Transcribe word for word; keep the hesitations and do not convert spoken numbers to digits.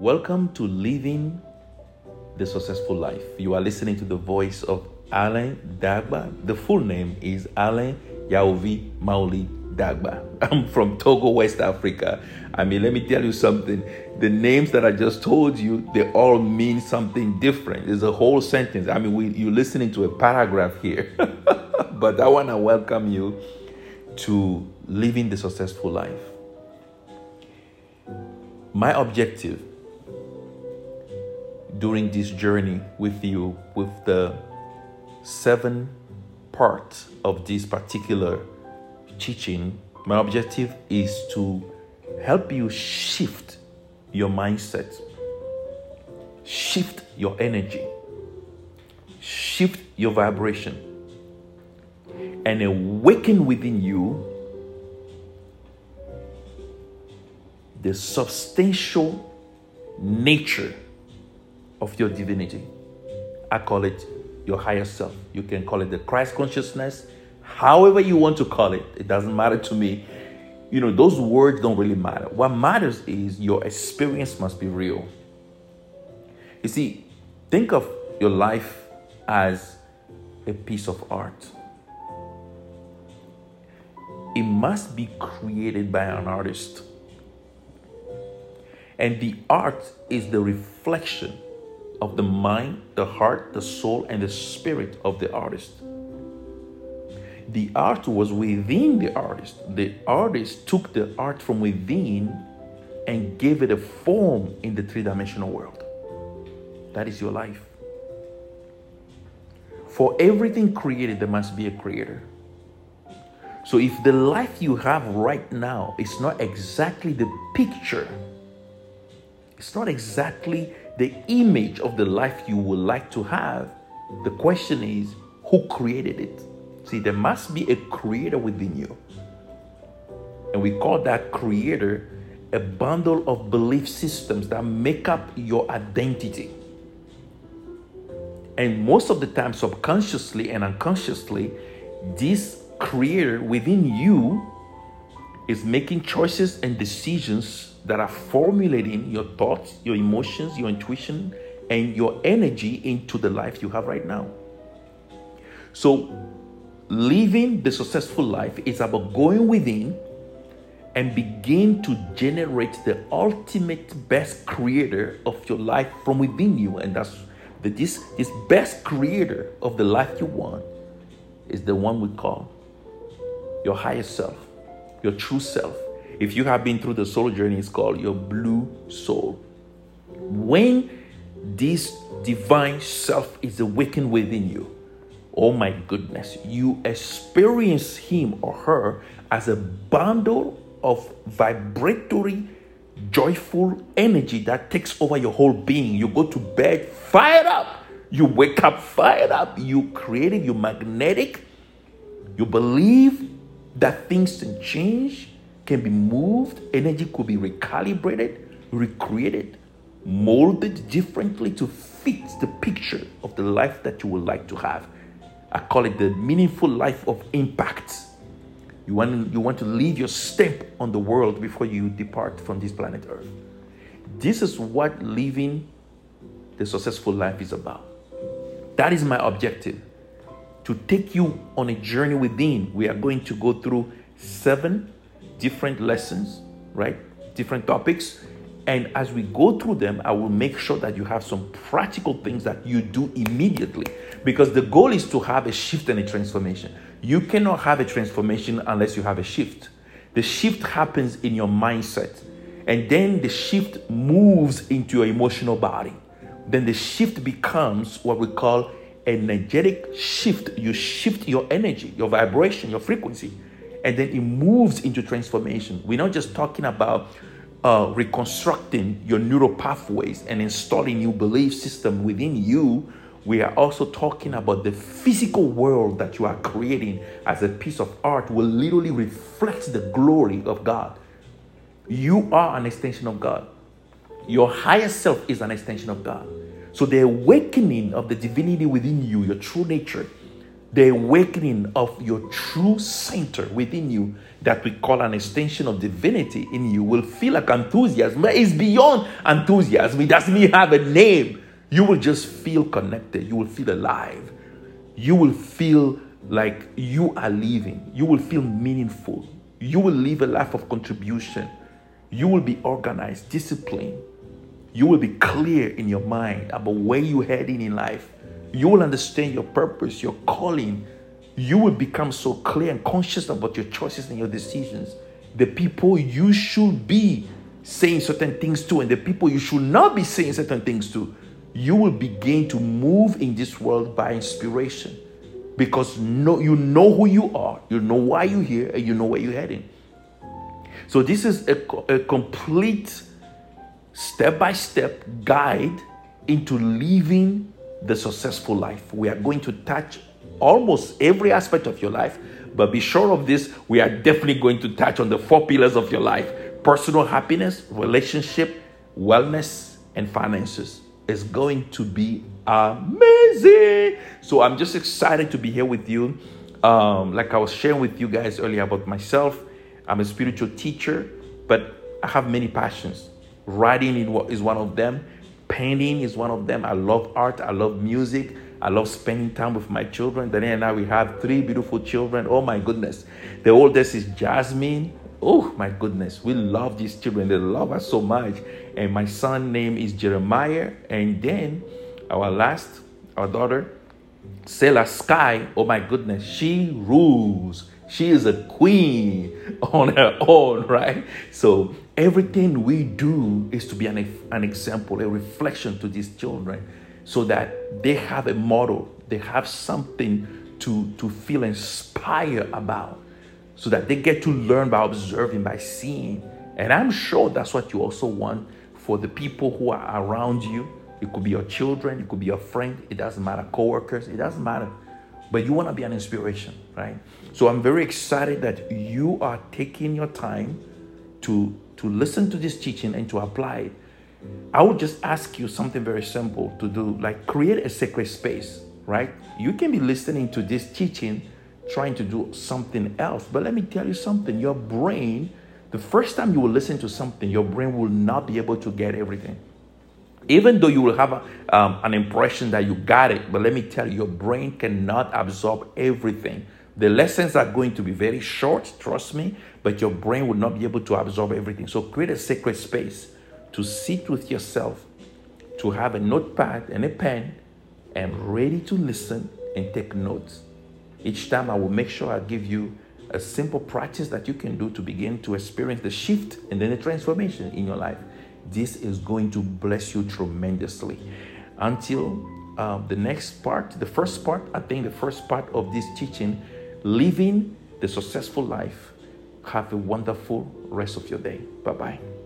Welcome to Living the Successful Life. You are listening to the voice of Alain Dagba. The full name is Alain Yaovi Maoli Dagba. I'm from Togo, West Africa. I mean, let me tell you something. The names that I just told you, they all mean something different. There's a whole sentence. I mean, we, you're listening to a paragraph here. But I want to welcome you to Living the Successful Life. My objective during this journey with you, with the seven parts of this particular teaching, my objective is to help you shift your mindset, shift your energy, shift your vibration, and awaken within you the substantial nature of your divinity. I call it your higher self. You can call it the Christ consciousness. However you want to call it, it doesn't matter to me. You know, those words don't really matter. What matters is your experience must be real. You see, think of your life as a piece of art. It must be created by an artist. And the art is the reflection of the mind, the heart, the soul, and the spirit of the artist. The art was within the artist. The artist took the art from within and gave it a form in the three-dimensional world. That is your life. For everything created, there must be a creator. So if the life you have right now is not exactly the picture, it's not exactly the image of the life you would like to have, the question is, who created it? See, there must be a creator within you. And we call that creator a bundle of belief systems that make up your identity. And most of the time, subconsciously and unconsciously, this creator within you is making choices and decisions that are formulating your thoughts, your emotions, your intuition, and your energy into the life you have right now. So living the successful life is about going within and begin to generate the ultimate best creator of your life from within you. And that's the, this, this best creator of the life you want is the one we call your higher self, your true self. If you have been through the soul journey, it's called your blue soul. When this divine self is awakened within you, oh my goodness, you experience him or her as a bundle of vibratory, joyful energy that takes over your whole being. You go to bed fired up. You wake up fired up. You creative, you're magnetic. You believe that things can change, can be moved, energy could be recalibrated, recreated, molded differently to fit the picture of the life that you would like to have. I call it the meaningful life of impact. You want, you want to leave your stamp on the world before you depart from this planet Earth. This is what living the successful life is about. That is my objective. To take you on a journey within, we are going to go through seven different lessons, right? Different topics. And as we go through them, I will make sure that you have some practical things that you do immediately. Because the goal is to have a shift and a transformation. You cannot have a transformation unless you have a shift. The shift happens in your mindset. And then the shift moves into your emotional body. Then the shift becomes what we call energetic shift. You shift your energy, your vibration, your frequency, and then it moves into transformation. We're not just talking about uh, reconstructing your neural pathways and installing new belief system within you. We are also talking about the physical world that you are creating as a piece of art will literally reflect the glory of God. You are an extension of God. Your higher self is an extension of God. So the awakening of the divinity within you, your true nature, the awakening of your true center within you that we call an extension of divinity in you will feel like enthusiasm. It's beyond enthusiasm. It doesn't even have a name. You will just feel connected. You will feel alive. You will feel like you are living. You will feel meaningful. You will live a life of contribution. You will be organized, disciplined. You will be clear in your mind about where you're heading in life. You will understand your purpose, your calling. You will become so clear and conscious about your choices and your decisions. The people you should be saying certain things to and the people you should not be saying certain things to. You will begin to move in this world by inspiration because no, you know who you are, you know why you're here, and you know where you're heading. So this is a, a complete step-by-step guide into living the successful life. We are going to touch almost every aspect of your life, but be sure of this, we are definitely going to touch on the four pillars of your life: personal happiness, relationship, wellness, and finances. It's going to be amazing. So I'm just excited to be here with you. Um, like I was sharing with you guys earlier about myself, I'm a spiritual teacher, but I have many passions. Writing is one of them. Painting is one of them. I love art. I love music. I love spending time with my children. Danielle and I, we have three beautiful children. Oh, my goodness. The oldest is Jasmine. Oh, my goodness. We love these children. They love us so much. And my son's name is Jeremiah. And then our last, our daughter, Selah Sky. Oh, my goodness. She rules. She is a queen on her own, right? So everything we do is to be an, an example, a reflection to these children so that they have a model. They have something to, to feel inspired about so that they get to learn by observing, by seeing. And I'm sure that's what you also want for the people who are around you. It could be your children. It could be your friend. It doesn't matter. Coworkers. It doesn't matter. But you want to be an inspiration, right? So I'm very excited that you are taking your time to, to listen to this teaching and to apply it. I would just ask you something very simple to do, like create a sacred space, right? You can be listening to this teaching, trying to do something else. But let me tell you something. Your brain, the first time you will listen to something, your brain will not be able to get everything. Even though you will have a, um, an impression that you got it, but let me tell you, your brain cannot absorb everything. The lessons are going to be very short, trust me, but your brain will not be able to absorb everything. So create a sacred space to sit with yourself, to have a notepad and a pen, and ready to listen and take notes. Each time I will make sure I give you a simple practice that you can do to begin to experience the shift and then the transformation in your life. This is going to bless you tremendously. Until uh, the next part, the first part, I think the first part of this teaching, living the successful life. Have a wonderful rest of your day. Bye-bye.